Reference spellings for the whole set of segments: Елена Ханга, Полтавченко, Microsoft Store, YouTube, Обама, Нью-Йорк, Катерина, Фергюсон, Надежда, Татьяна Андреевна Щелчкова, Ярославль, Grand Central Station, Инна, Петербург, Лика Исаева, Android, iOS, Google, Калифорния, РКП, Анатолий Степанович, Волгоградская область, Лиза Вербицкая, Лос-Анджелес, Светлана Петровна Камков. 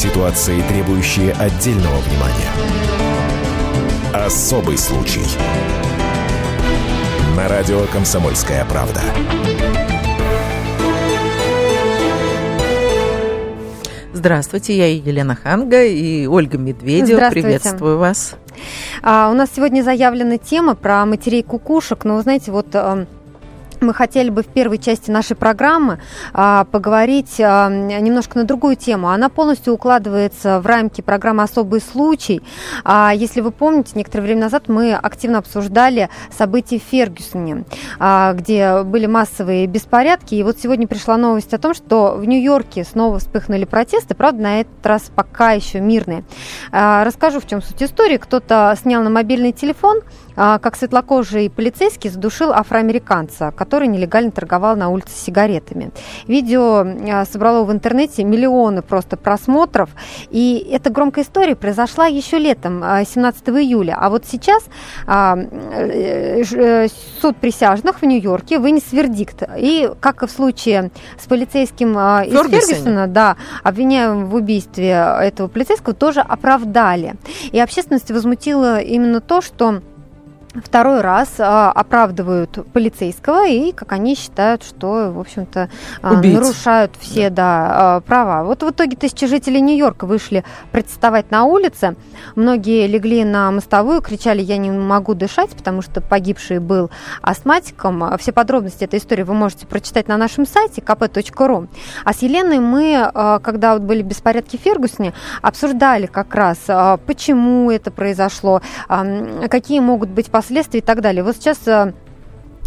Ситуации, требующие отдельного внимания. Особый случай. На радио «Комсомольская правда». Здравствуйте, я Елена Ханга и Ольга Медведева. Приветствую вас. У нас сегодня заявлена тема про матерей кукушек, но, вы знаете, вот... Мы хотели бы в первой части нашей программы поговорить немножко на другую тему. Она полностью укладывается в рамки программы «Особый случай». Если вы помните, некоторое время назад мы активно обсуждали события в Фергюсоне, где были массовые беспорядки. И вот сегодня пришла новость о том, что в Нью-Йорке снова вспыхнули протесты, правда, на этот раз пока еще мирные. Расскажу, в чем суть истории. Кто-то снял на мобильный телефон, как светлокожий полицейский задушил афроамериканца, который нелегально торговал на улице сигаретами. Видео собрало в интернете миллионы просто просмотров, и эта громкая история произошла еще летом, 17 июля. А вот сейчас суд присяжных в Нью-Йорке вынес вердикт. И, как и в случае с полицейским из Фергюсона, обвиняемого в убийстве этого полицейского тоже оправдали. И общественность возмутила именно то, что второй раз оправдывают полицейского, и, как они считают, что, в общем-то, нарушают все права. Вот в итоге тысячи жителей Нью-Йорка вышли протестовать на улице. Многие легли на мостовую, кричали: «Я не могу дышать», потому что погибший был астматиком. Все подробности этой истории вы можете прочитать на нашем сайте kp.ru. А с Еленой мы, когда вот были беспорядки в Фергюсоне, обсуждали как раз, почему это произошло, какие могут быть последствия и так далее. Вот сейчас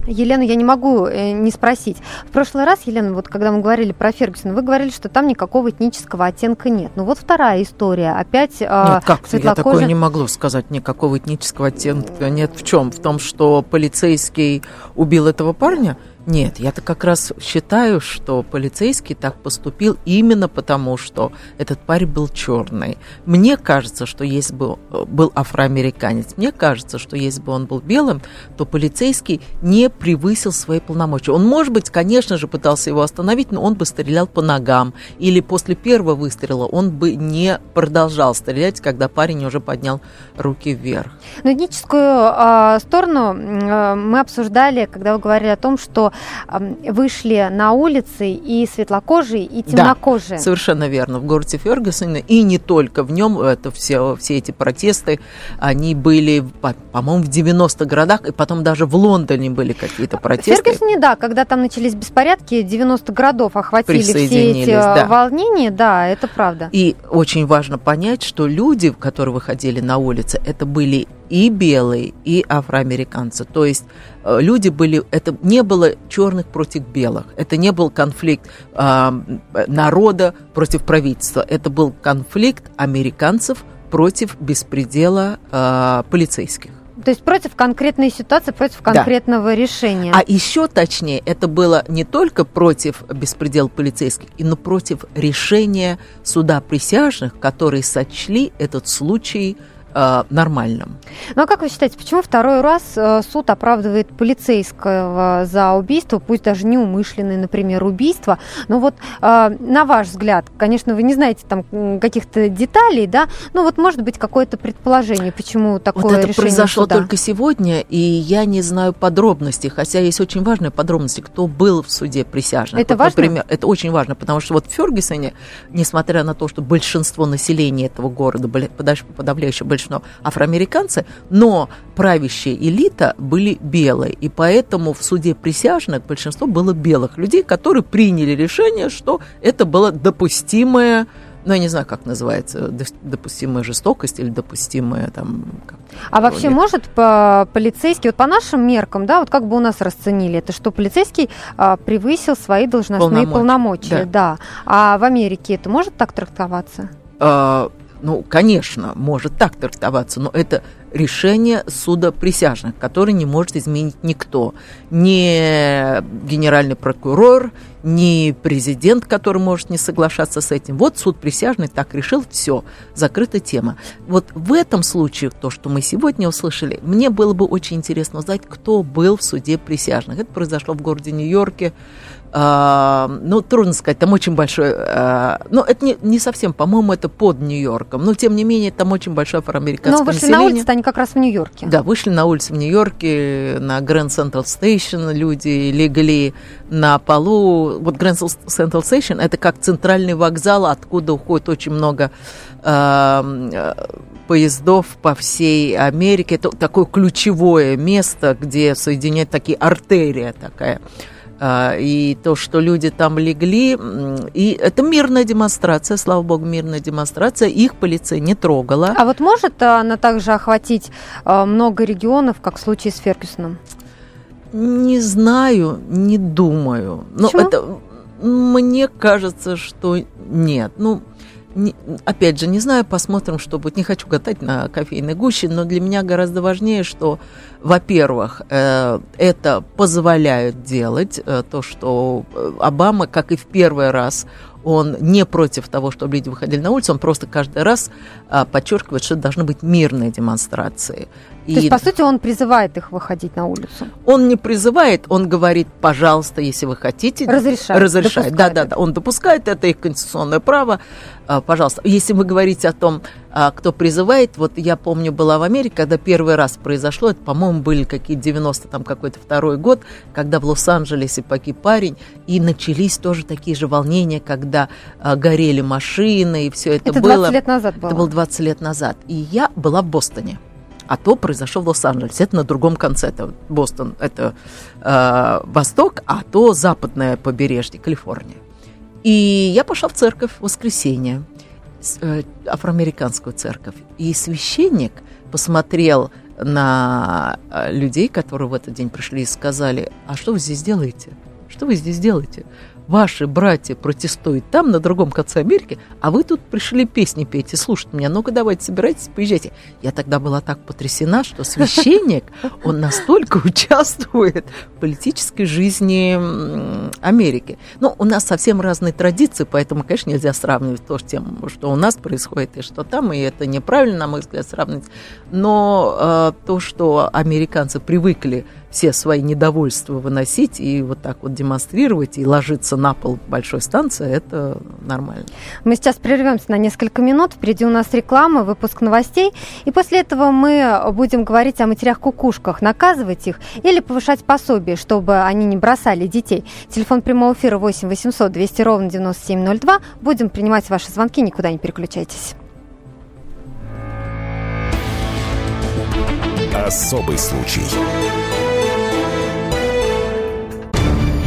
Елену я не могу не спросить. В прошлый раз, Елена, вот когда мы говорили про Фергюсон, вы говорили, что там никакого этнического оттенка нет. Ну вот вторая история. Опять светлокожие... Я такое не могу сказать. Никакого этнического оттенка нет. В чем? В том, что полицейский убил этого парня? Нет, я-то как раз считаю, что полицейский так поступил именно потому, что этот парень был черный. Мне кажется, что если бы был афроамериканец, мне кажется, что если бы он был белым, то полицейский не превысил свои полномочия. Он, может быть, конечно же, пытался его остановить, но он бы стрелял по ногам. Или после первого выстрела он бы не продолжал стрелять, когда парень уже поднял руки вверх. Но этническую сторону мы обсуждали, когда вы говорили о том, что вышли на улицы и светлокожие, и темнокожие. Да, совершенно верно. В городе Фергюсоне, и не только в нем, это все эти протесты, они были, по-моему, в 90 городах, и потом даже в Лондоне были какие-то протесты. В Фергюсоне, когда там начались беспорядки, 90 городов охватили все эти волнения, это правда. И очень важно понять, что люди, которые выходили на улицы, это были и белые, и афроамериканцы. То есть люди были... Это не было черных против белых. Это не был конфликт народа против правительства. Это был конфликт американцев против беспредела полицейских. То есть против конкретной ситуации, против конкретного решения. А еще точнее, это было не только против беспредела полицейских, но против решения суда присяжных, которые сочли этот случай нормальным. Ну а как вы считаете, почему второй раз суд оправдывает полицейского за убийство, пусть даже неумышленное, например, убийство? Ну вот, на ваш взгляд, конечно, вы не знаете там каких-то деталей, ну вот, может быть, какое-то предположение, почему такое решение суда? Вот это произошло только сегодня, и я не знаю подробностей, хотя есть очень важные подробности, кто был в суде присяжных. Это важно? Например, это очень важно, потому что вот в Фергюсоне, несмотря на то, что большинство населения этого города, подавляющее большинство, афроамериканцы, но правящая элита были белые, и поэтому в суде присяжных большинство было белых людей, которые приняли решение, что это было допустимое, я не знаю, как называется, допустимая жестокость или допустимая там... А вообще может полицейский, вот по нашим меркам, вот как бы у нас расценили, это что полицейский превысил свои должностные полномочия, а в Америке это может так трактоваться? Ну, конечно, может так трактоваться, но это решение суда присяжных, которое не может изменить никто. Ни генеральный прокурор, ни президент, который может не соглашаться с этим. Вот суд присяжных так решил, все, закрыта тема. Вот в этом случае, то, что мы сегодня услышали, мне было бы очень интересно узнать, кто был в суде присяжных. Это произошло в городе Нью-Йорке. Ну, трудно сказать, там очень большой... Ну, это не совсем, по-моему, это под Нью-Йорком, но, тем не менее, там очень большое афроамериканское население. Но вышли на улицу, они как раз в Нью-Йорке. Да, вышли на улицу в Нью-Йорке, на Grand Central Station люди легли на полу. Вот Grand Central Station – это как центральный вокзал, откуда уходит очень много поездов по всей Америке. Это такое ключевое место, где соединяют такие артерия такая. И то, что люди там легли, и это мирная демонстрация, слава богу, мирная демонстрация, их полиция не трогала. А вот может она также охватить много регионов, как в случае с Фергюсоном? Не знаю, не думаю. Но это, мне кажется, что нет. Ну, опять же, не знаю, посмотрим, что будет. Не хочу катать на кофейной гуще, но для меня гораздо важнее, что, во-первых, это позволяет делать то, что Обама, как и в первый раз, он не против того, чтобы люди выходили на улицу, он просто каждый раз подчеркивает, что должны быть мирные демонстрации. То есть, по сути, он призывает их выходить на улицу? Он не призывает, он говорит, пожалуйста, если вы хотите... Разрешает. Да-да-да, он допускает, это их конституционное право. Пожалуйста, если вы говорите о том, кто призывает, вот я помню, была в Америке, когда первый раз произошло, это, по-моему, были какие-то 90 там какой-то второй год, когда в Лос-Анджелесе погиб парень, и начались тоже такие же волнения, когда горели машины, и все это было... Это 20 лет назад было. Это было 20 лет назад. И я была в Бостоне. А то произошло в Лос-Анджелесе. Это на другом конце. Это Бостон, это восток, а то западное побережье, Калифорния. И я пошла в церковь в воскресенье, афроамериканскую церковь. И священник посмотрел на людей, которые в этот день пришли, и сказали, а что вы здесь делаете? Что вы здесь делаете? Ваши братья протестуют там, на другом конце Америки, а вы тут пришли песни петь и слушать меня. Ну-ка, давайте, собирайтесь, поезжайте. Я тогда была так потрясена, что священник, он настолько участвует в политической жизни Америки. Ну, у нас совсем разные традиции, поэтому, конечно, нельзя сравнивать то с тем, что у нас происходит и что там, и это неправильно, на мой взгляд, сравнивать. Но то, что американцы привыкли все свои недовольства выносить и вот так вот демонстрировать, и ложиться на пол большой станции, это нормально. Мы сейчас прервемся на несколько минут, впереди у нас реклама, выпуск новостей, и после этого мы будем говорить о матерях-кукушках, наказывать их или повышать пособие, чтобы они не бросали детей. Телефон прямого эфира 8 800 200 ровно 9702, будем принимать ваши звонки, никуда не переключайтесь. Особый случай.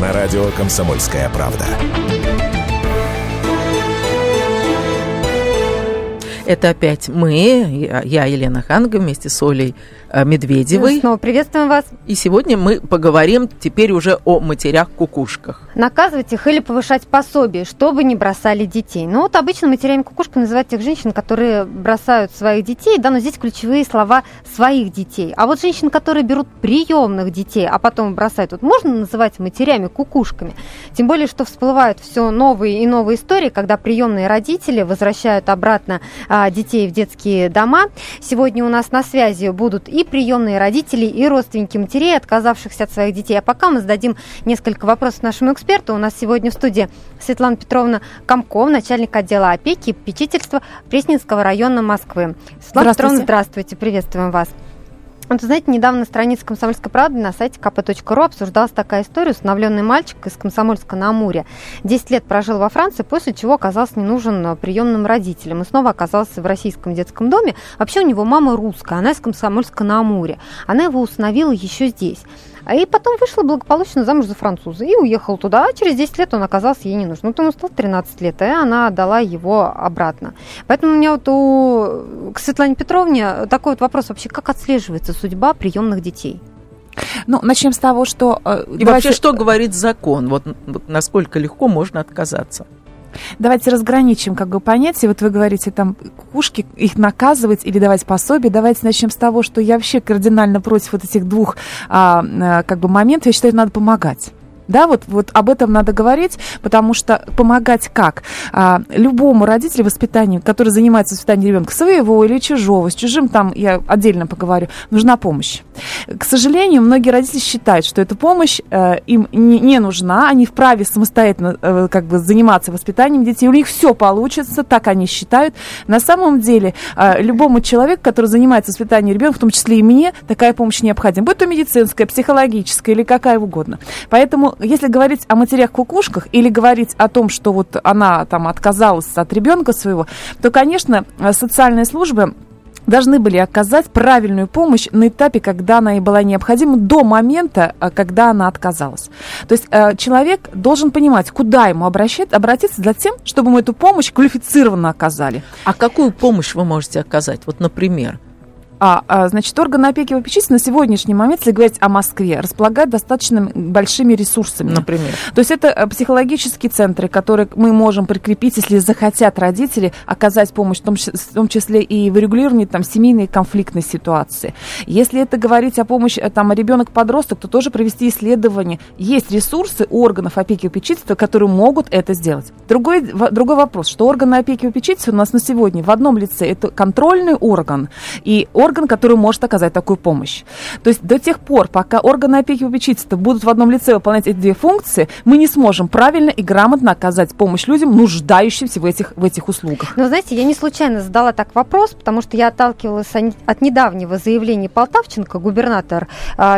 На радио «Комсомольская правда». Это опять мы, я, Елена Ханга, вместе с Олей Медведевой. Снова приветствуем вас. И сегодня мы поговорим теперь уже о матерях-кукушках. Наказывать их или повышать пособие, чтобы не бросали детей. Ну вот обычно матерями-кукушками называют тех женщин, которые бросают своих детей, да, но здесь ключевые слова «своих детей». А вот женщин, которые берут приемных детей, а потом бросают, вот можно называть матерями-кукушками? Тем более, что всплывают все новые и новые истории, когда приемные родители возвращают обратно детей в детские дома. Сегодня у нас на связи будут и приемные родители, и родственники матерей, отказавшихся от своих детей. А пока мы зададим несколько вопросов нашему эксперту. У нас сегодня в студии Светлана Петровна Камков, начальник отдела опеки и попечительства Пресненского района Москвы. Светлана Петровна, здравствуйте, приветствуем вас. Вот, знаете, недавно страница «Комсомольской правды» на сайте kp.ru обсуждалась такая история. Усыновленный мальчик из Комсомольска-на-Амуре 10 лет прожил во Франции, после чего оказался не нужен приемным родителям и снова оказался в российском детском доме. Вообще у него мама русская, она из Комсомольска-на-Амуре. Она его усыновила еще здесь. И потом вышла благополучно замуж за француза и уехала туда. А через 10 лет он оказался ей не нужен. Вот ему стало 13 лет, и она отдала его обратно. Поэтому у меня вот к Светлане Петровне такой вот вопрос вообще, как отслеживается судьба приемных детей? Ну, начнем с того, что... И вообще, что говорит закон? Вот насколько легко можно отказаться? Давайте разграничим как бы понятия. Вот вы говорите, там, кукушки, их наказывать или давать пособие. Давайте начнем с того, что я вообще кардинально против вот этих двух как бы моментов. Я считаю, надо помогать. Да, вот об этом надо говорить, потому что помогать как? Любому родителю воспитанию, который занимается воспитанием ребенка своего или чужого, с чужим там я отдельно поговорю, нужна помощь. К сожалению, многие родители считают, что эта помощь им не нужна, они вправе самостоятельно как бы заниматься воспитанием детей, у них все получится, так они считают. На самом деле, любому человеку, который занимается воспитанием ребенка, в том числе и мне, такая помощь необходима. Будь то медицинская, психологическая или какая угодно. Поэтому если говорить о матерях-кукушках или говорить о том, что вот она там отказалась от ребенка своего, то, конечно, социальные службы должны были оказать правильную помощь на этапе, когда она ей была необходима, до момента, когда она отказалась. То есть человек должен понимать, куда ему обратиться для тем, чтобы мы эту помощь квалифицированно оказали. А какую помощь вы можете оказать? Вот, например... Значит, органы опеки и попечительства на сегодняшний момент, если говорить о Москве, располагают достаточно большими ресурсами. Например? То есть это психологические центры, которые мы можем прикрепить, если захотят родители, оказать помощь, в том числе и в регулировании там, семейной и конфликтной ситуации. Если это говорить о помощи там, ребенок-подросток, то тоже провести исследование. Есть ресурсы органов опеки и попечительства, которые могут это сделать. Другой вопрос, что органы опеки и попечительства у нас на сегодня в одном лице это контрольный орган и орган, который может оказать такую помощь. То есть до тех пор, пока органы опеки и попечительства будут в одном лице выполнять эти две функции, мы не сможем правильно и грамотно оказать помощь людям, нуждающимся в этих услугах. Но, знаете, я не случайно задала так вопрос, потому что я отталкивалась от недавнего заявления Полтавченко, губернатор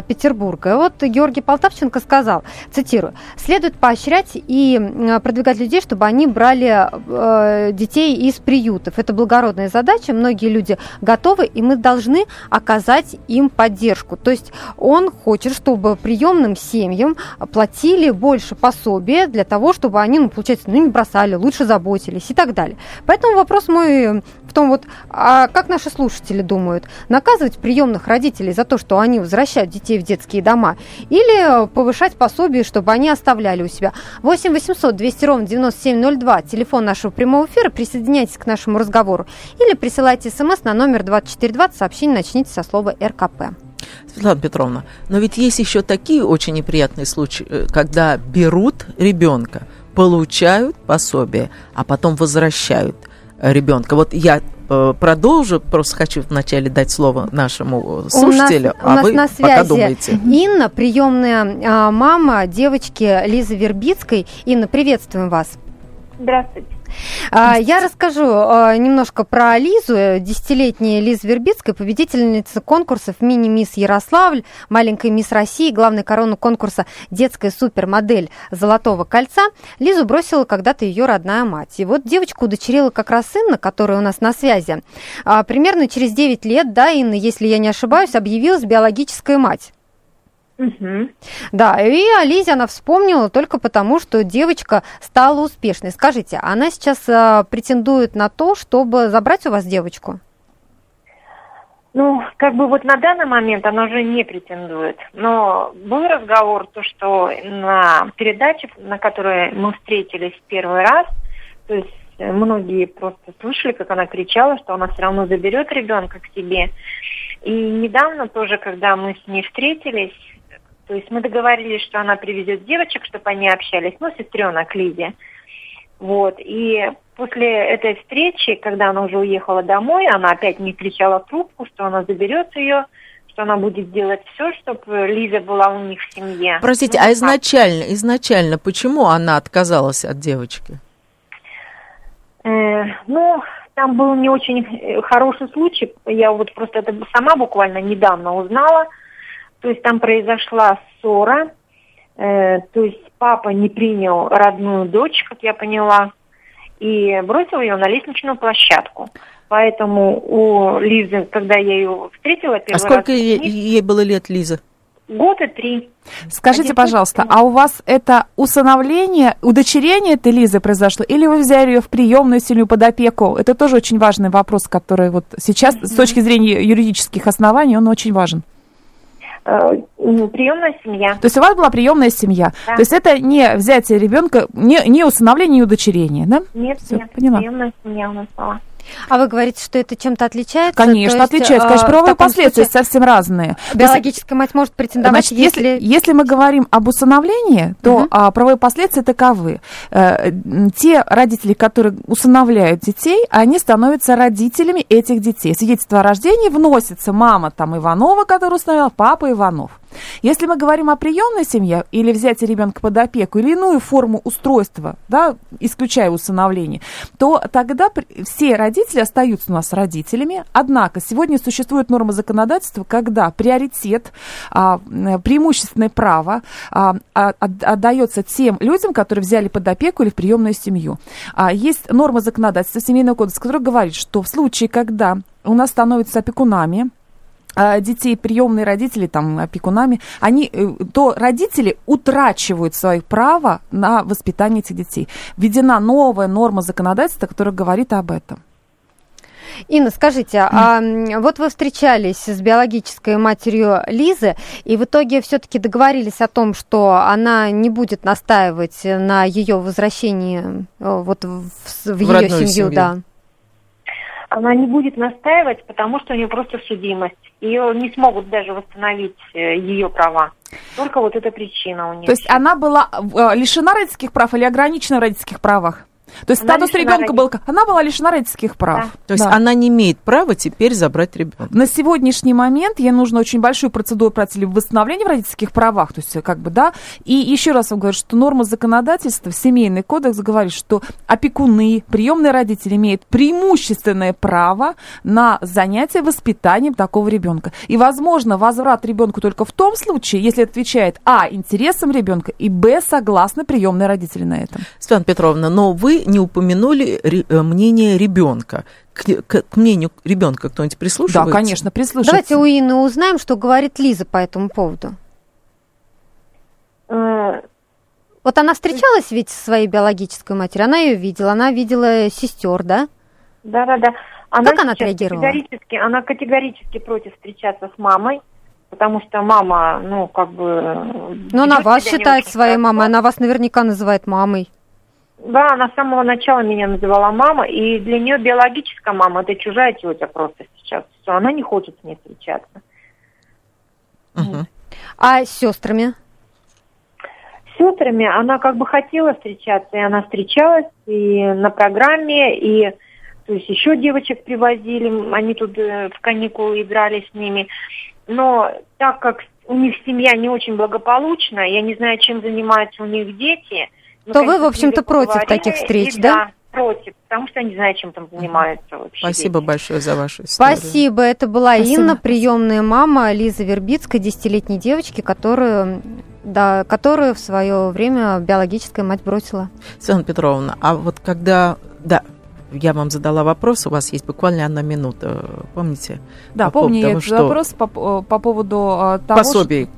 Петербурга. И вот Георгий Полтавченко сказал, цитирую, «Следует поощрять и продвигать людей, чтобы они брали детей из приютов. Это благородная задача, многие люди готовы, и мы должны оказать им поддержку». То есть он хочет, чтобы приемным семьям платили больше пособия для того, чтобы они, не бросали, лучше заботились и так далее. Поэтому вопрос мой в том, а как наши слушатели думают, наказывать приемных родителей за то, что они возвращают детей в детские дома, или повышать пособие, чтобы они оставляли у себя? 8 800 200 ровно 9702, телефон нашего прямого эфира, присоединяйтесь к нашему разговору, или присылайте смс на номер 2420, сообщение начните со слова РКП. Светлана Петровна, но ведь есть еще такие очень неприятные случаи, когда берут ребенка, получают пособие, а потом возвращают ребенка. Вот я продолжу, просто хочу вначале дать слово нашему слушателю, у нас на связи пока думаете. Инна, приемная мама девочки Лизы Вербицкой. Инна, приветствуем вас. Здравствуйте. Я расскажу немножко про Лизу, 10-летняя Лиза Вербицкая, победительница конкурсов «Мини-мисс Ярославль», «Маленькая мисс России», главной корону конкурса «Детская супермодель Золотого кольца». Лизу бросила когда-то ее родная мать. И вот девочку удочерила как раз Инна, которая у нас на связи. Примерно через 9 лет, да, Инна, если я не ошибаюсь, объявилась биологическая мать. Угу. Да, и о Лизе она вспомнила только потому, что девочка стала успешной. Скажите, она сейчас претендует на то, чтобы забрать у вас девочку? Ну, на данный момент она уже не претендует. Но был разговор, то, что на передаче, на которой мы встретились первый раз, то есть многие просто слышали, как она кричала, что она все равно заберет ребенка к себе. И недавно тоже, когда мы с ней встретились, то есть мы договорились, что она привезет девочек, чтобы они общались, сестренок Лизе. Вот. И после этой встречи, когда она уже уехала домой, она опять мне кричала в трубку, что она заберет ее, что она будет делать все, чтобы Лиза была у них в семье. Простите, а изначально почему она отказалась от девочки? Там был не очень хороший случай. Я вот просто это сама буквально недавно узнала. То есть там произошла ссора. То есть папа не принял родную дочь, как я поняла, и бросил ее на лестничную площадку. Поэтому у Лизы, когда я ее встретила первый раз... А сколько ей было лет, Лиза? 3 года. Скажите, пожалуйста, а у вас это усыновление, удочерение этой Лизы произошло, или вы взяли ее в приемную семью под опеку? Это тоже очень важный вопрос, который вот сейчас, с точки зрения юридических оснований, он очень важен. Приемная семья. То есть у вас была приемная семья. Да. То есть это не взятие ребенка, не усыновление, не удочерение, да? Нет, всё, нет, поняла. Приемная семья у нас была. А вы говорите, что это чем-то отличается? Конечно, есть, отличается. Конечно, правовые последствия совсем разные. Биологическая мать может претендовать, значит, если мы говорим об усыновлении, то правовые последствия таковы. Те родители, которые усыновляют детей, они становятся родителями этих детей. Свидетельство о рождении вносится мама там Иванова, которая усыновила, папа Иванов. Если мы говорим о приемной семье или взятии ребенка под опеку, или иную форму устройства, да, исключая усыновление, то тогда все родители остаются у нас родителями. Однако сегодня существует норма законодательства, когда приоритет, преимущественное право отдается тем людям, которые взяли под опеку или в приемную семью. Есть норма законодательства Семейного кодекса, которая говорит, что в случае, когда у нас становятся опекунами детей, приемные родители, там, опекунами, то родители утрачивают свое право на воспитание этих детей. Введена новая норма законодательства, которая говорит об этом. Инна, скажите, а вот вы встречались с биологической матерью Лизы, и в итоге все-таки договорились о том, что она не будет настаивать на ее возвращении вот в ее семью, да? Она не будет настаивать, потому что у нее просто судимость. Ее не смогут даже восстановить ее права. Только вот эта причина у нее. То есть она была лишена родительских прав или ограничена в родительских правах? То есть она статус ребенка был... Она была лишена родительских прав. Да. То есть она не имеет права теперь забрать ребенка. На сегодняшний момент ей нужно очень большую процедуру пройти в восстановлении в родительских правах. То есть как бы, да. И еще раз вам говорю, что норма законодательства, Семейный кодекс говорит, что опекуны, приемные родители имеют преимущественное право на занятие воспитанием такого ребенка. И, возможно, возврат ребенку только в том случае, если отвечает интересам ребенка, и б, согласны приемные родители на этом. Светлана Петровна, но вы не упомянули мнение ребенка. К мнению ребенка кто-нибудь прислушивается? Да, конечно, прислушивается. Давайте у Инны узнаем, что говорит Лиза по этому поводу. Вот она встречалась ведь со своей биологической матерью, она ее видела, она видела сестер, да? Да. Как она отреагировала? Она категорически против встречаться с мамой, потому что мама, Ну, она вас считает своей мамой, она вас наверняка называет мамой. Да, она с самого начала меня называла мама, и для нее биологическая мама – это чужая тетя просто сейчас. Все, она не хочет с ней встречаться. Угу. А с сестрами? С сестрами она как бы хотела встречаться, и она встречалась и на программе, и то есть еще девочек привозили, они тут в каникулы играли с ними. Но так как у них семья не очень благополучная, я не знаю, чем занимаются у них дети – то вы, в общем-то, против таких встреч, да? Против, потому что я не знаю, чем там занимаются вообще. Спасибо большое за вашу историю. Спасибо. Это была Инна, приемная мама Лизы Вербицкой, 10-летней девочки, которую в свое время биологическая мать бросила. Светлана Петровна, а вот когда... Да, я вам задала вопрос, у вас есть буквально 1 минута, помните? Да, помню этот вопрос по поводу того, пособий.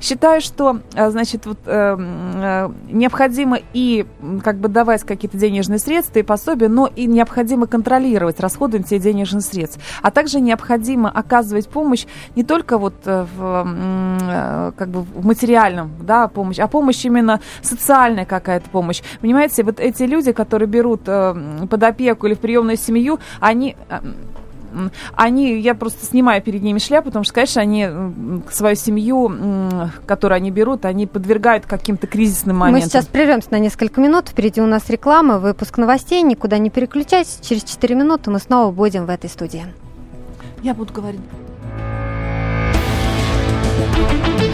Считаю, что, значит, необходимо и как бы давать какие-то денежные средства и пособия, но и необходимо контролировать расходование этих денежных средств, а также необходимо оказывать помощь не только вот в материальном, да, помощь, а помощь именно социальная какая-то помощь. Понимаете, вот эти люди, которые берут под опеку или в приемную семью, я просто снимаю перед ними шляпу, потому что, конечно, они свою семью, которую они берут, они подвергают каким-то кризисным моментам. Мы сейчас прервемся на несколько минут, впереди у нас реклама, выпуск новостей, никуда не переключайтесь, через 4 минуты мы снова будем в этой студии. Я буду говорить.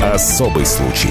Особый случай.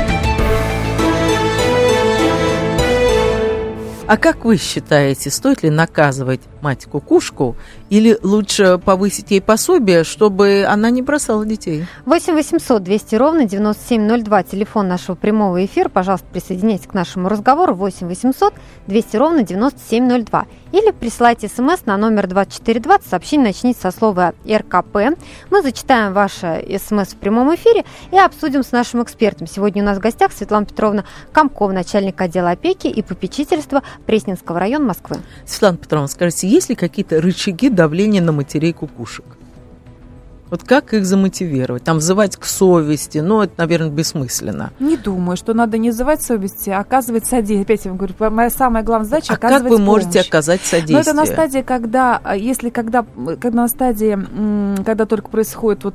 А как вы считаете, стоит ли наказывать мать-кукушку или лучше повысить ей пособие, чтобы она не бросала детей? 8-800-200-97-02, телефон нашего прямого эфира. Пожалуйста, присоединяйтесь к нашему разговору. 8-800-200-97-02. Или присылайте смс на номер 2420, сообщение начните со слова «РКП». Мы зачитаем ваше смс в прямом эфире и обсудим с нашим экспертом. Сегодня у нас в гостях Светлана Петровна Камков, начальник отдела опеки и попечительства Пресненского района Москвы. Светлана Петровна, скажите, есть ли какие-то рычаги давления на матерей кукушек? Вот как их замотивировать? Там взывать к совести, это, наверное, бессмысленно. Не думаю, что надо не взывать совести, а оказывать содействие. Опять я вам говорю, моя самая главная задача – оказывать помощь. А как вы можете оказать содействие? Это на стадии, когда только происходит,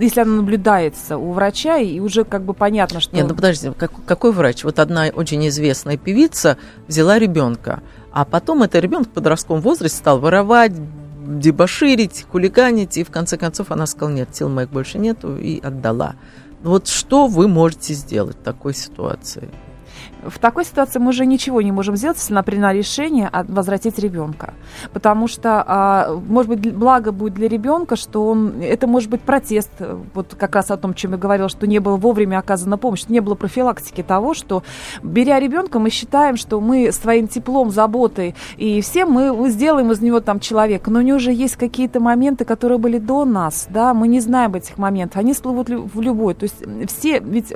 если она наблюдается у врача, и уже понятно, что… Нет, подождите, какой врач? Вот одна очень известная певица взяла ребенка, а потом этот ребенок в подростковом возрасте стал воровать, дебоширить, хулиганить, и в конце концов она сказала: нет, сил моих больше нету, и отдала. Вот что вы можете сделать в такой ситуации? В такой ситуации мы уже ничего не можем сделать, если она приняла решение возвратить ребенка. Потому что, может быть, благо будет для ребенка, что это может быть протест, вот как раз о том, чем я говорила, что не было вовремя оказана помощь, что не было профилактики того, что, беря ребенка, мы считаем, что мы своим теплом, заботой и всем мы сделаем из него человека. Но у него же есть какие-то моменты, которые были до нас, да, мы не знаем этих моментов, они всплывут в любой. То есть все, ведь,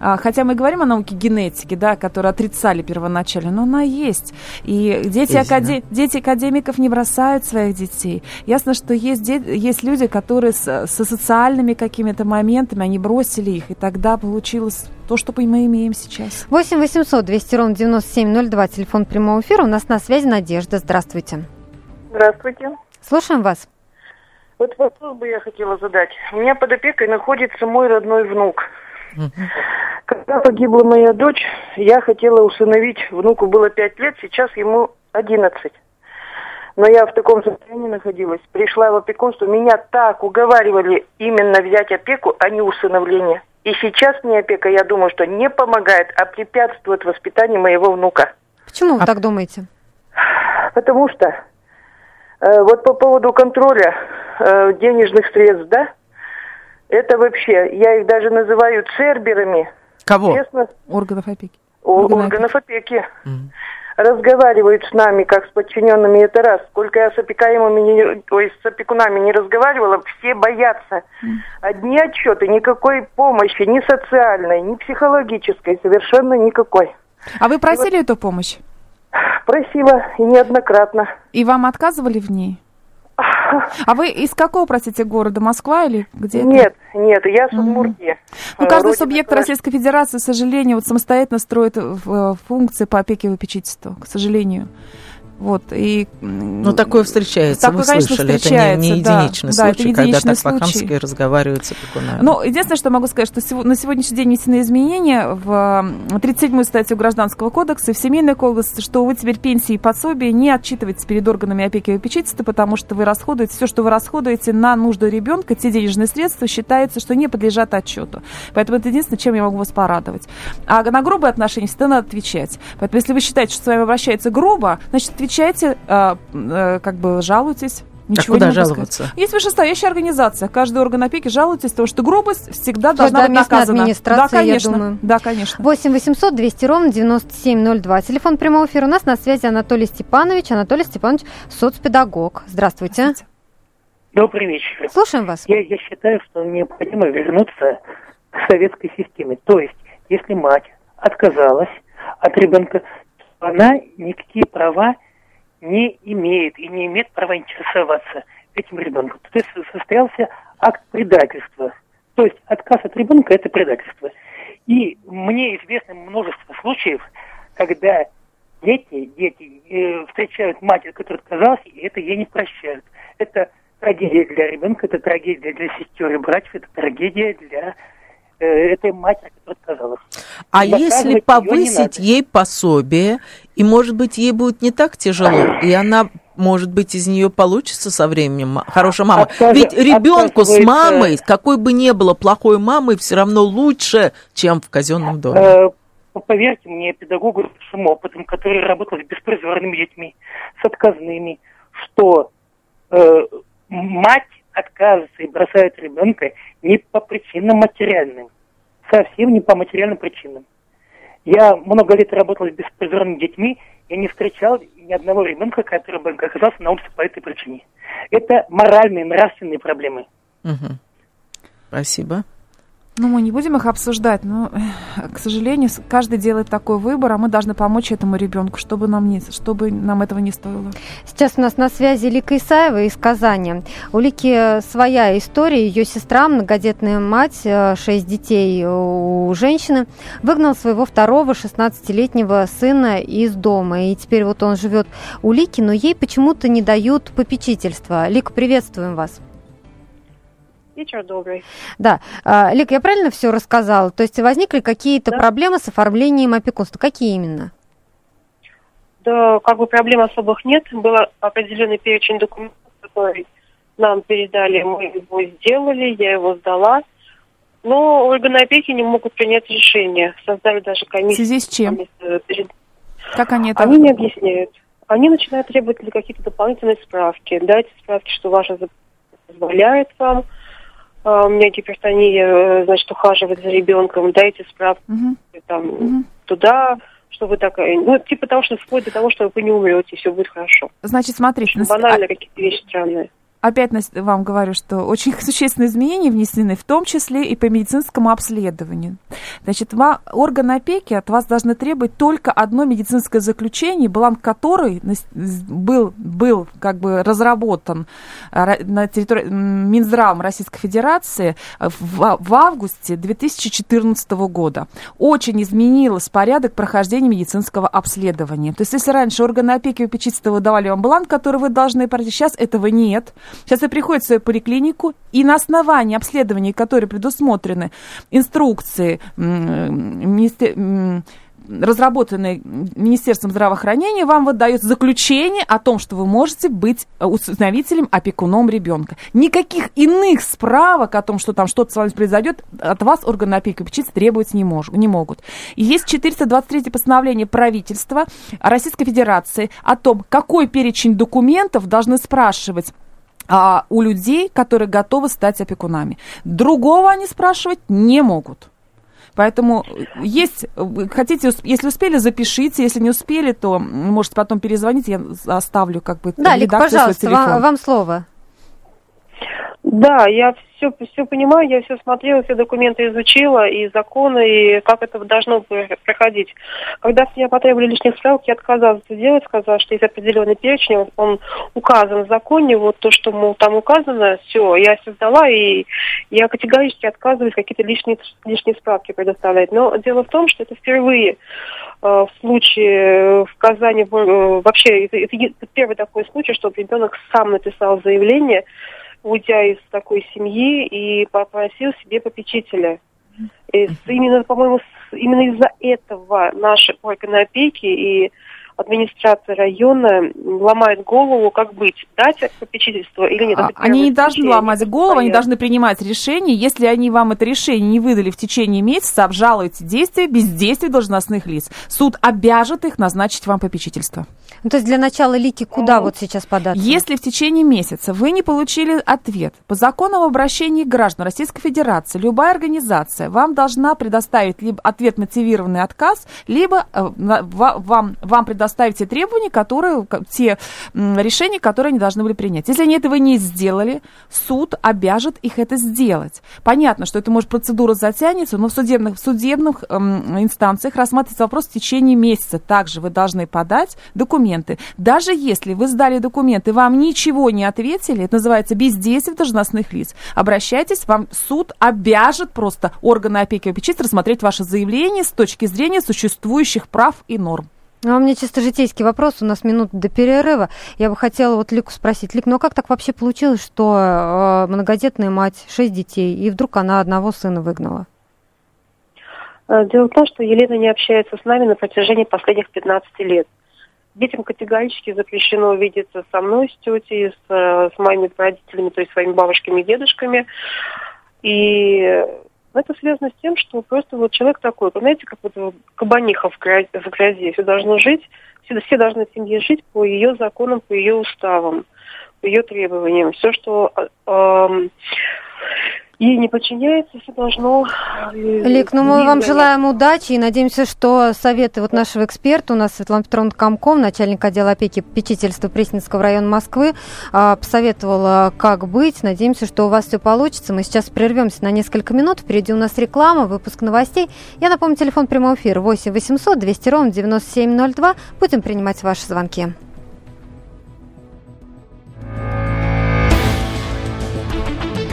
хотя мы говорим о науке генетики, да, которые отрицали первоначально, но она есть. И дети академиков не бросают своих детей. Ясно, что есть люди, которые со социальными какими-то моментами, они бросили их, и тогда получилось то, что мы имеем сейчас. 8-800-200-97-02, телефон прямого эфира. У нас на связи Надежда. Здравствуйте. Здравствуйте. Слушаем вас. Вот вопрос бы я хотела задать. У меня под опекой находится мой родной внук. Когда погибла моя дочь, я хотела усыновить. Внуку было 5 лет, сейчас ему 11. Но я в таком состоянии находилась. Пришла в опекунство, меня так уговаривали именно взять опеку, а не усыновление. И сейчас мне опека, я думаю, что не помогает, а препятствует воспитанию моего внука. Почему вы так думаете? Потому что вот по поводу контроля денежных средств, да? Это вообще, я их даже называю церберами. Кого? Честно, органов опеки. Органов опеки. Разговаривают с нами, как с подчиненными, это раз. Сколько я с опекунами не разговаривала, все боятся. Одни отчеты, никакой помощи, ни социальной, ни психологической, совершенно никакой. А вы просили эту помощь? Просила, и неоднократно. И вам отказывали в ней? А вы из какого, простите, города? Москва или где? Нет, я в Субурге. Каждый субъект Российской Федерации, к сожалению, самостоятельно строит функции по опеке и попечительству, к сожалению. Такое встречается, такое, вы конечно, слышали, встречается, это не единичный случай, это единичный когда так по-хамски разговаривают с опекунами. Единственное, что могу сказать, что на сегодняшний день внесены изменения в 37-ю статью Гражданского кодекса и в Семейный кодекс, что вы теперь пенсии и пособия не отчитываете перед органами опеки и попечительства, потому что вы расходуете, все, что вы расходуете на нужду ребенка, те денежные средства считаются, что не подлежат отчету. Поэтому это единственное, чем я могу вас порадовать. А на грубые отношения всегда надо отвечать. Поэтому если вы считаете, что с вами обращаются грубо, значит, отвечайте, жалуйтесь. Ничего а куда не жаловаться? Сказать. Есть вышестоящая организация. Каждый орган опеки жалуется, потому что грубость всегда должна быть наказана. Да, конечно. Я думаю. Да, конечно. 8-800-200-97-02. Телефон прямого эфира. У нас на связи Анатолий Степанович. Анатолий Степанович, соцпедагог. Здравствуйте. Добрый вечер. Слушаем вас. Я считаю, что необходимо вернуться к советской системе. То есть, если мать отказалась от ребенка, она никакие права не имеет и не имеет права интересоваться этим ребенком. То есть состоялся акт предательства. То есть отказ от ребенка – это предательство. И мне известно множество случаев, когда дети встречают мать, от которой отказалась, и это ей не прощают. Это трагедия для ребенка, это трагедия для сестер и братьев, это трагедия для этой матери, которая отказалась. А если повысить ей пособие, и, может быть, ей будет не так тяжело, и она, может быть, из нее получится со временем хорошая мама. Ведь ребенку с мамой, какой бы ни было плохой мамой, все равно лучше, чем в казенном доме. Поверьте мне, педагогу с опытом, который работал с беспризорными детьми, с отказными, что мать отказывается и бросает ребенка не по причинам материальным, совсем не по материальным причинам. Я много лет работал с беспризорными детьми, я не встречал ни одного ребенка, который бы оказался на улице по этой причине. Это моральные, нравственные проблемы. Угу. Спасибо. Ну, мы не будем их обсуждать, но, к сожалению, каждый делает такой выбор, а мы должны помочь этому ребенку, чтобы нам этого не стоило. Сейчас у нас на связи Лика Исаева из Казани. У Лики своя история. Ее сестра, многодетная мать, 6 детей у женщины, выгнала своего второго 16-летнего сына из дома. И теперь вот он живет у Лики, но ей почему-то не дают попечительства. Лика, приветствуем вас. Вечер добрый. Да. Лик, я правильно все рассказала? То есть возникли какие-то проблемы с оформлением опекунства? Какие именно? Да, проблем особых нет. Был определенный перечень документов, которые нам передали, мы его сделали, я его сдала. Но органы опеки не могут принять решение. Создали даже комиссию. В связи с чем? Как они это? Они не объясняют. Они начинают требовать какие-то дополнительные справки. Дайте справки, что ваша позволяет вам. У меня гипертония, значит, ухаживать за ребенком, дайте справку туда, что вы такая... Ну, типа того, что вплоть до того, что вы не умрете, все будет хорошо. Значит, смотрите... Банально какие-то вещи странные. Опять вам говорю, что очень существенные изменения внесены, в том числе и по медицинскому обследованию. Значит, органы опеки от вас должны требовать только одно медицинское заключение, бланк которой был разработан на территории Минздравом Российской Федерации в августе 2014 года. Очень изменился порядок прохождения медицинского обследования. То есть, если раньше органы опеки и попечительства выдавали вам бланк, который вы должны пройти, сейчас этого нет. Сейчас вы приходите в свою поликлинику, и на основании обследований, которые предусмотрены инструкции, разработанные Министерством здравоохранения, вам выдают заключение о том, что вы можете быть усыновителем, опекуном ребенка. Никаких иных справок о том, что там что-то с вами произойдет, от вас органы опеки и попечительства требовать не могут. И есть 423-е постановление правительства Российской Федерации о том, какой перечень документов должны спрашивать у людей, которые готовы стать опекунами. Другого они спрашивать не могут. Поэтому если успели, запишите. Если не успели, то можете потом перезвонить. Я оставлю да, Лик, пожалуйста, вам слово. Да, я все понимаю, я все смотрела, все документы изучила, и законы, и как это должно проходить. Когда с меня потребовали лишних справок, я отказалась это делать, сказала, что есть определенный перечень, он указан в законе, вот то, что там указано, все, я все сдала, и я категорически отказываюсь какие-то лишние справки предоставлять. Но дело в том, что это впервые в случае в Казани, вообще, это первый такой случай, что ребенок сам написал заявление, уйдя из такой семьи, и попросил себе попечителя. И именно, по-моему, именно из-за этого наши органы опеки и администрация района ломает голову, как быть, дать попечительство или нет. Они не должны ломать голову, они должны принимать решение. Если они вам это решение не выдали в течение месяца, обжалуйте действия, бездействия должностных лиц. Суд обяжет их назначить вам попечительство. Ну, то есть для начала, Лики, куда вот сейчас податься? Если в течение месяца вы не получили ответ по закону об обращении граждан Российской Федерации, любая организация вам должна предоставить либо ответ мотивированный отказ, либо вам предоставить составить те требования, которые, те решения, которые они должны были принять. Если они этого не сделали, суд обяжет их это сделать. Понятно, что это, может, процедура затянется, но в судебных инстанциях рассматривается вопрос в течение месяца. Также вы должны подать документы. Даже если вы сдали документы, вам ничего не ответили, это называется бездействие должностных лиц, обращайтесь, вам суд обяжет просто органы опеки и попечительства рассмотреть ваше заявление с точки зрения существующих прав и норм. А у меня чисто житейский вопрос, у нас минута до перерыва. Я бы хотела вот Лику спросить. Лик, ну а как так вообще получилось, что многодетная мать, 6 детей, и вдруг она одного сына выгнала? Дело в том, что Елена не общается с нами на протяжении последних 15 лет. Детям категорически запрещено видеться со мной, с тетей, с моими родителями, то есть своими бабушками и дедушками. И это связано с тем, что просто вот человек такой, понимаете, как вот кабаниха в грязи. Все должно жить, все должны в семье жить по ее законам, по ее уставам, по ее требованиям. Все, что ей не подчиняется, все должно... Лик, ну мы вам желаем удачи и надеемся, что советы вот нашего эксперта, у нас Светлана Петровна Камков, начальник отдела опеки и попечительства Пресненского района Москвы, посоветовала, как быть. Надеемся, что у вас все получится. Мы сейчас прервемся на несколько минут. Впереди у нас реклама, выпуск новостей. Я напомню, телефон прямого эфира 8 800 200 ровно 9702. Будем принимать ваши звонки.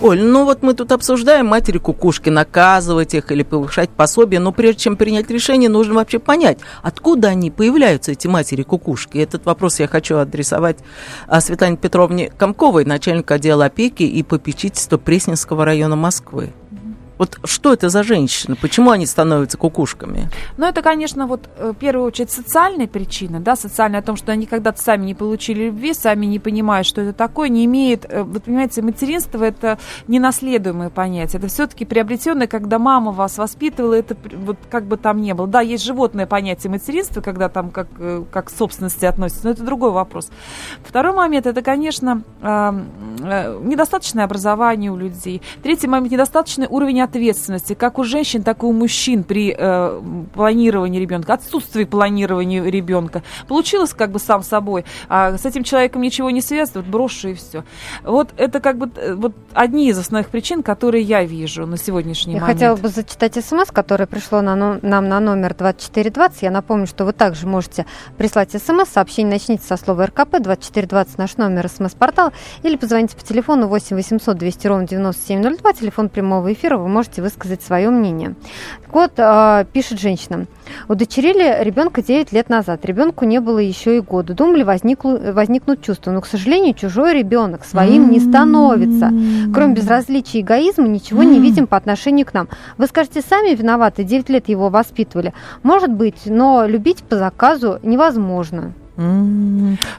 Оль, ну вот мы тут обсуждаем матери-кукушки, наказывать их или повышать пособие, но прежде чем принять решение, нужно вообще понять, откуда они появляются, эти матери-кукушки. Этот вопрос я хочу адресовать Светлане Петровне Камковой, начальнику отдела опеки и попечительства Пресненского района Москвы. Вот что это за женщины? Почему они становятся кукушками? Ну, это, конечно, вот в первую очередь социальные причины, да, социальные о том, что они когда-то сами не получили любви, сами не понимают, что это такое, не имеет, вы понимаете, материнство — это ненаследуемое понятие, это все-таки приобретенное, когда мама вас воспитывала, это вот как бы там ни было. Да, есть животное понятие материнства, когда там как к собственности относится, но это другой вопрос. Второй момент — это, конечно, недостаточное образование у людей. Третий момент — недостаточный уровень ответственности как у женщин, так и у мужчин при планировании ребенка, отсутствии планирования ребенка. Получилось как бы сам собой, а с этим человеком ничего не связано, вот брошу и все. Вот это как бы вот одни из основных причин, которые я вижу на сегодняшний момент. Я хотела бы зачитать смс, которое пришло нам на номер 2420. Я напомню, что вы также можете прислать смс, сообщение начните со слова РКП, 2420 наш номер смс-портал, или позвоните по телефону 8 800 200 ровно 9702, телефон прямого эфира, вы можете высказать свое мнение. Так вот, пишет женщина. Удочерили ребенка 9 лет назад. Ребенку не было еще и года. Думали, возникнут чувства. Но, к сожалению, чужой ребенок своим не становится. Кроме безразличия и эгоизма, ничего не видим по отношению к нам. Вы скажете, сами виноваты, 9 лет его воспитывали. Может быть, но любить по заказу невозможно.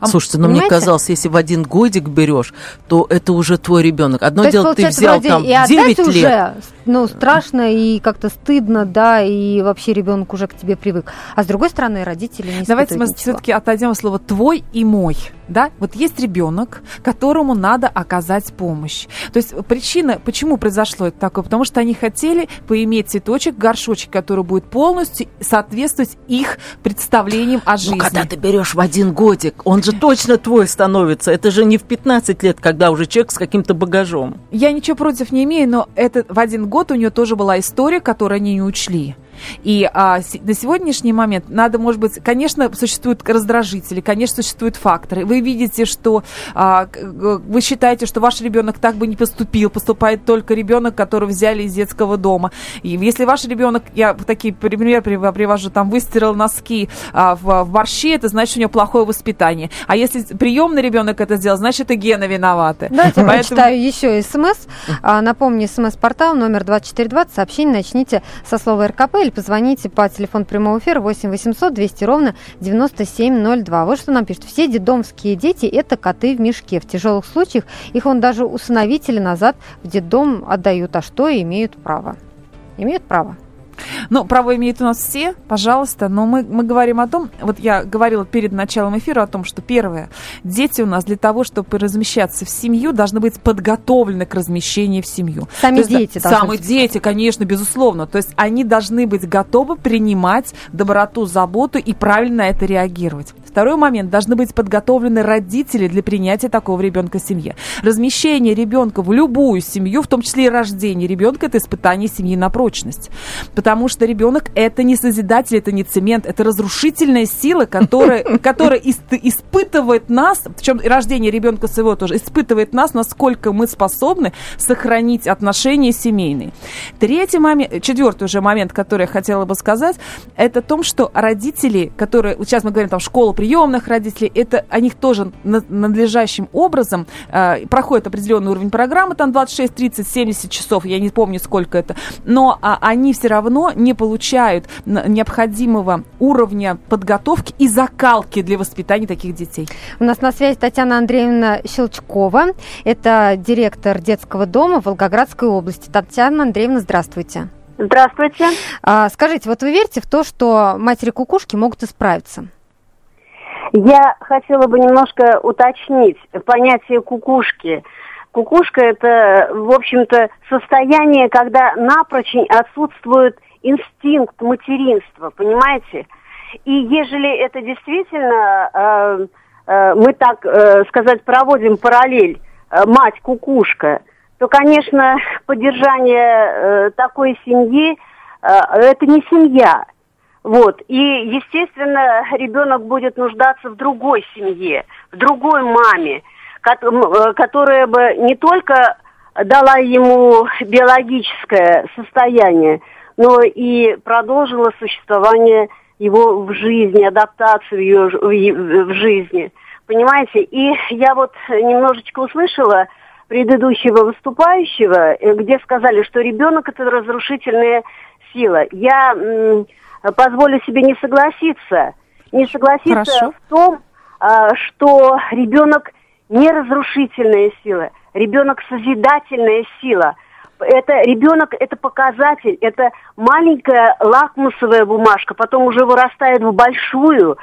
Слушайте, ну понимаете? Мне казалось, если в один годик берешь, то это уже твой ребенок. Одно то дело, ты взял там 9 лет. Уже, ну, страшно и как-то стыдно, да, и вообще ребенок уже к тебе привык. А с другой стороны, родители не испытывают. Давайте мы все-таки отойдем от слова «твой» и «мой». Да? Вот есть ребенок, которому надо оказать помощь. То есть причина, почему произошло это такое, потому что они хотели поиметь цветочек, горшочек, который будет полностью соответствовать их представлениям о жизни. Ну, когда ты берешь в один годик, он же точно твой становится. Это же не в 15 лет, когда уже человек с каким-то багажом. Я ничего против не имею, но это в один год у нее тоже была история, которую они не учли. И на сегодняшний момент надо, может быть, конечно, существуют раздражители, конечно, существуют факторы. Вы видите, что вы считаете, что ваш ребенок так бы не поступил, поступает только ребенок, которого взяли из детского дома. И если ваш ребенок, я такие примеры привожу, там выстирал носки в борще, это значит, у него плохое воспитание. А если приемный ребенок это сделал, значит, это гены виноваты. Давайте прочитаю еще смс. Напомню, смс-портал номер 2420. Сообщение начните со слова РКП или позвоните по телефону прямого эфира 8 800 200 ровно 9702. Вот что нам пишут. Все детдомские дети – это коты в мешке. В тяжелых случаях их он даже усыновители назад в детдом отдают. А что имеют право? Имеют право. Ну, право имеют у нас все, пожалуйста, но мы говорим о том, вот я говорила перед началом эфира о том, что первое, дети у нас для того, чтобы размещаться в семью, должны быть подготовлены к размещению в семью. Сами дети, конечно, безусловно, то есть они должны быть готовы принимать доброту, заботу и правильно на это реагировать. Второй момент, должны быть подготовлены родители для принятия такого ребенка в семье. Размещение ребенка в любую семью, в том числе и рождение ребенка, это испытание семьи на прочность. Потому что ребенок – это не созидатель, это не цемент, это разрушительная сила, которая испытывает нас, причем рождение ребенка своего тоже, испытывает нас, насколько мы способны сохранить отношения семейные. Четвертый уже момент, который я хотела бы сказать, это о том, что родители, которые, сейчас мы говорим, там, школа приемных родителей, это о них тоже надлежащим образом проходит определенный уровень программы, там 26, 30, 70 часов, я не помню, сколько это, но они все равно не получают необходимого уровня подготовки и закалки для воспитания таких детей. У нас на связи Татьяна Андреевна Щелчкова. Это директор детского дома в Волгоградской области. Татьяна Андреевна, здравствуйте. Здравствуйте. Скажите, вот вы верите в то, что матери-кукушки могут исправиться? Я хотела бы немножко уточнить понятие «кукушки». Кукушка – это, в общем-то, состояние, когда напрочь отсутствует инстинкт материнства, понимаете? И ежели это действительно, мы так сказать, проводим параллель мать-кукушка, то, конечно, поддержание такой семьи это не семья. Вот. И, естественно, ребенок будет нуждаться в другой семье, в другой маме, которая бы не только дала ему биологическое состояние, но и продолжила существование его в жизни, адаптацию ее в жизни. Понимаете? И я вот немножечко услышала предыдущего выступающего, где сказали, что ребенок – это разрушительная сила. Я позволю себе не согласиться. Не согласиться Хорошо. В том, что ребенок не разрушительная сила, ребенок созидательная сила. Это ребенок, это показатель, это маленькая лакмусовая бумажка, потом уже вырастает в большую,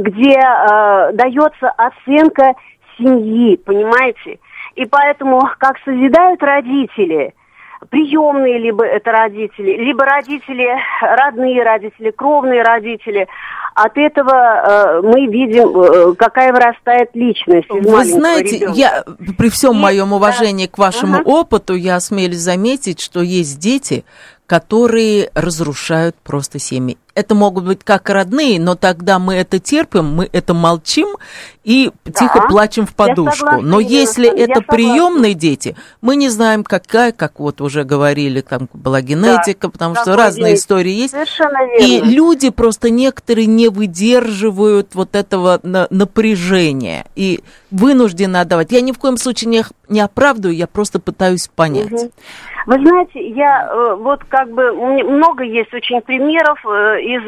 где дается оценка семьи, понимаете? И поэтому, как созидают родители, приемные либо это родители, либо родители, родные родители, кровные родители. От этого мы видим, какая вырастает личность из маленького ребенка. Вы знаете, я при всем моем уважении к вашему опыту, я осмелюсь заметить, что есть дети, которые разрушают просто семьи. Это могут быть как родные, но тогда мы это терпим, мы это молчим и тихо плачем в подушку. Но если это приемные дети, мы не знаем, какая, как вот уже говорили, там была генетика, потому что разные истории есть. И люди просто некоторые не выдерживают вот этого напряжения и вынуждены отдавать. Я ни в коем случае не оправдываю, я просто пытаюсь понять. Угу. Вы знаете, я вот как бы много есть очень примеров из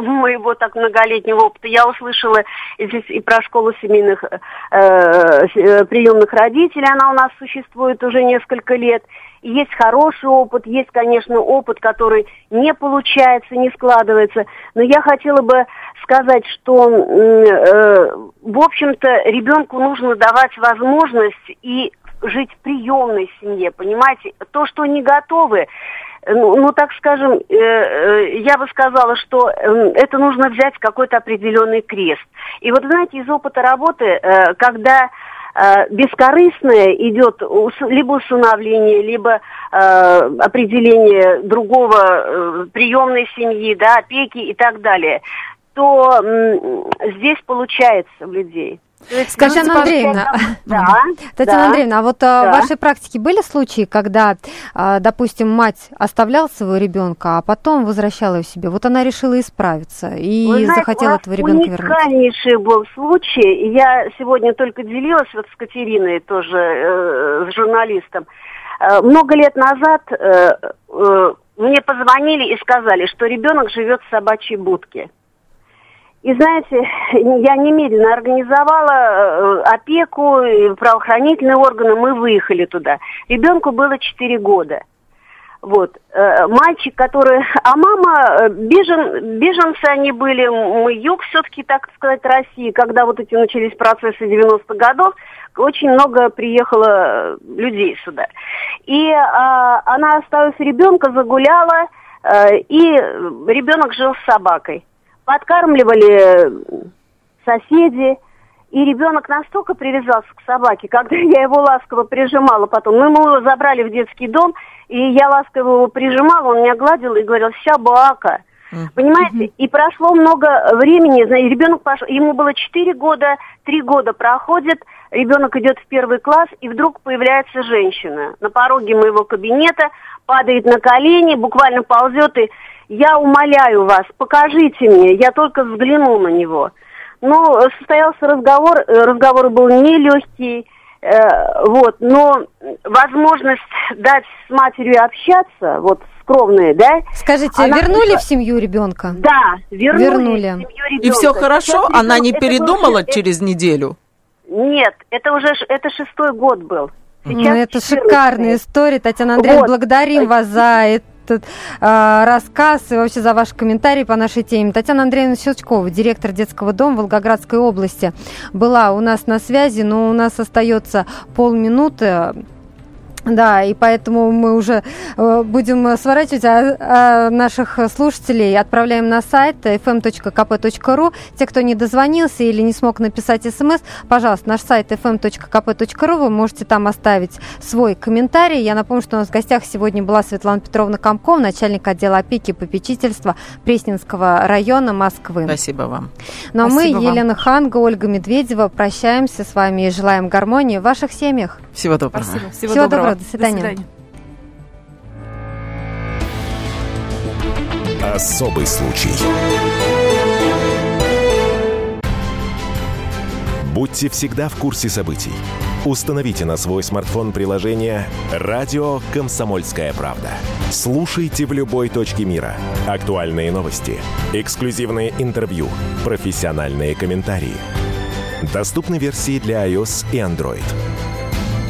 моего так многолетнего опыта. Я услышала здесь и про школу семейных приемных родителей, она у нас существует уже несколько лет. Есть хороший опыт, есть, конечно, опыт, который не получается, не складывается. Но я хотела бы сказать, что, в общем-то, ребенку нужно давать возможность и жить в приемной семье, понимаете? То, что не готовы, ну так скажем, я бы сказала, что это нужно взять какой-то определенный крест. И вот, знаете, из опыта работы, когда бескорыстное идет либо усыновление, либо определение другого приемной семьи, да, опеки и так далее, то здесь получается у людей. Татьяна Андреевна, а вот в вашей практике были случаи, когда, допустим, мать оставляла своего ребенка, а потом возвращала его себе? Вот она решила исправиться и захотела этого ребенка вернуть. Уникальнейший был случай. Я сегодня только делилась вот с Катериной тоже, с журналистом. Много лет назад мне позвонили и сказали, что ребенок живет в собачьей будке. И, знаете, я немедленно организовала опеку, правоохранительные органы, мы выехали туда. Ребенку было 4 года. Вот. Мальчик, который... А мама, беженцы они были, мы юг все-таки, так сказать, России, когда вот эти начались процессы 90-х годов, очень много приехало людей сюда. И она оставив ребенка, загуляла, и ребенок жил с собакой. Подкармливали соседи, и ребенок настолько привязался к собаке, когда я его ласково прижимала потом. Ну, мы его забрали в детский дом, и я ласково его прижимала, он меня гладил и говорил: «Собака». Понимаете? И прошло много времени, знаете, ребенок пошел, ему было 4 года, 3 года проходит, ребенок идет в первый класс, и вдруг появляется женщина на пороге моего кабинета, падает на колени, буквально ползет и... Я умоляю вас, покажите мне, я только взгляну на него. Ну, состоялся разговор был нелегкий, вот, но возможность дать с матерью общаться, вот, скромные, да? Скажите, вернули в семью ребенка? Да, вернули в семью ребенка. И все хорошо? Она не передумала через неделю? Нет, это уже, это 6-й год был. Ну, это шикарная история, Татьяна Андреевна, благодарим вас за это. Рассказ и вообще за ваши комментарии по нашей теме. Татьяна Андреевна Щелчкова, директор детского дома Волгоградской области, была у нас на связи, но у нас остается полминуты. Да, и поэтому мы уже будем сворачивать наших слушателей. Отправляем на сайт fm.kp.ru. Те, кто не дозвонился или не смог написать смс, пожалуйста, наш сайт fm.kp.ru. Вы можете там оставить свой комментарий. Я напомню, что у нас в гостях сегодня была Светлана Петровна Камков, начальник отдела опеки и попечительства Пресненского района Москвы. Спасибо вам. Ну а мы, Елена Ханга, Ольга Медведева, прощаемся с вами и желаем гармонии в ваших семьях. Всего доброго. Спасибо. Всего доброго. До свидания. До свидания. Особый случай. Будьте всегда в курсе событий. Установите на свой смартфон приложение «Радио Комсомольская правда». Слушайте в любой точке мира. Актуальные новости, эксклюзивные интервью, профессиональные комментарии. Доступны версии для iOS и Android.